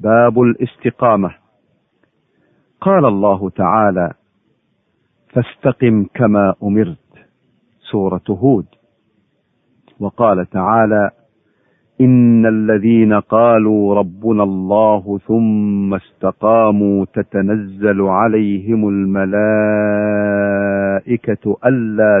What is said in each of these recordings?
باب الاستقامة. قال الله تعالى: فاستقم كما أمرت، سورة هود. وقال تعالى: إن الذين قالوا ربنا الله ثم استقاموا تتنزل عليهم الملائكة ألا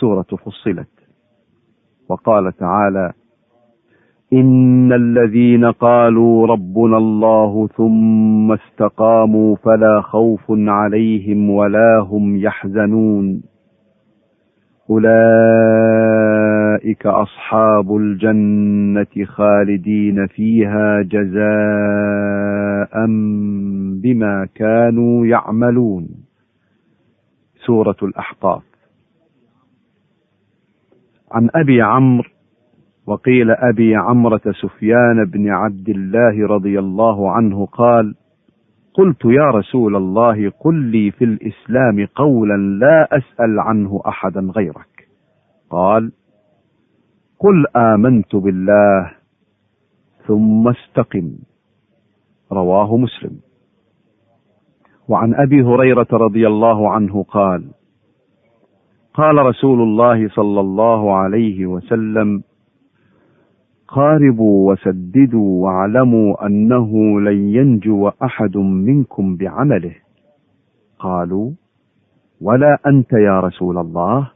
سورة فصلت. وقال تعالى: إن الذين قالوا ربنا الله ثم استقاموا فلا خوف عليهم ولا هم يحزنون، أولئك أصحاب الجنة خالدين فيها جزاء بما كانوا يعملون، سورة الأحقاف. عن أبي عمرو، وقيل أبي عمرة، سفيان بن عبد الله رضي الله عنه قال: قلت يا رسول الله قل لي في الإسلام قولا لا أسأل عنه أحدا غيرك. قال: قل آمنت بالله ثم استقم، رواه مسلم. وعن أبي هريرة رضي الله عنه قال: قال رسول الله صلى الله عليه وسلم: قاربوا وسددوا واعلموا أنه لن ينجو أحد منكم بعمله. قالوا: ولا أنت يا رسول الله؟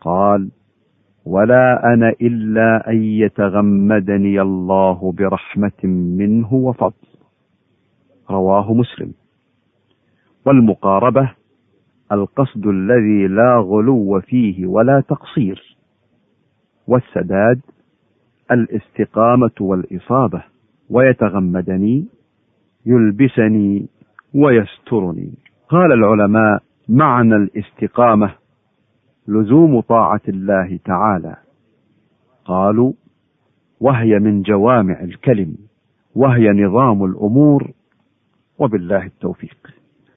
قال: ولا أنا إلا أن يتغمدني الله برحمة منه وفضل، رواه مسلم. والمقاربة القصد الذي لا غلو فيه ولا تقصير، والسداد الاستقامة والإصابة، ويتغمدني يلبسني ويسترني. قال العلماء: معنى الاستقامة لزوم طاعة الله تعالى. قالوا: وهي من جوامع الكلم، وهي نظام الأمور، وبالله التوفيق.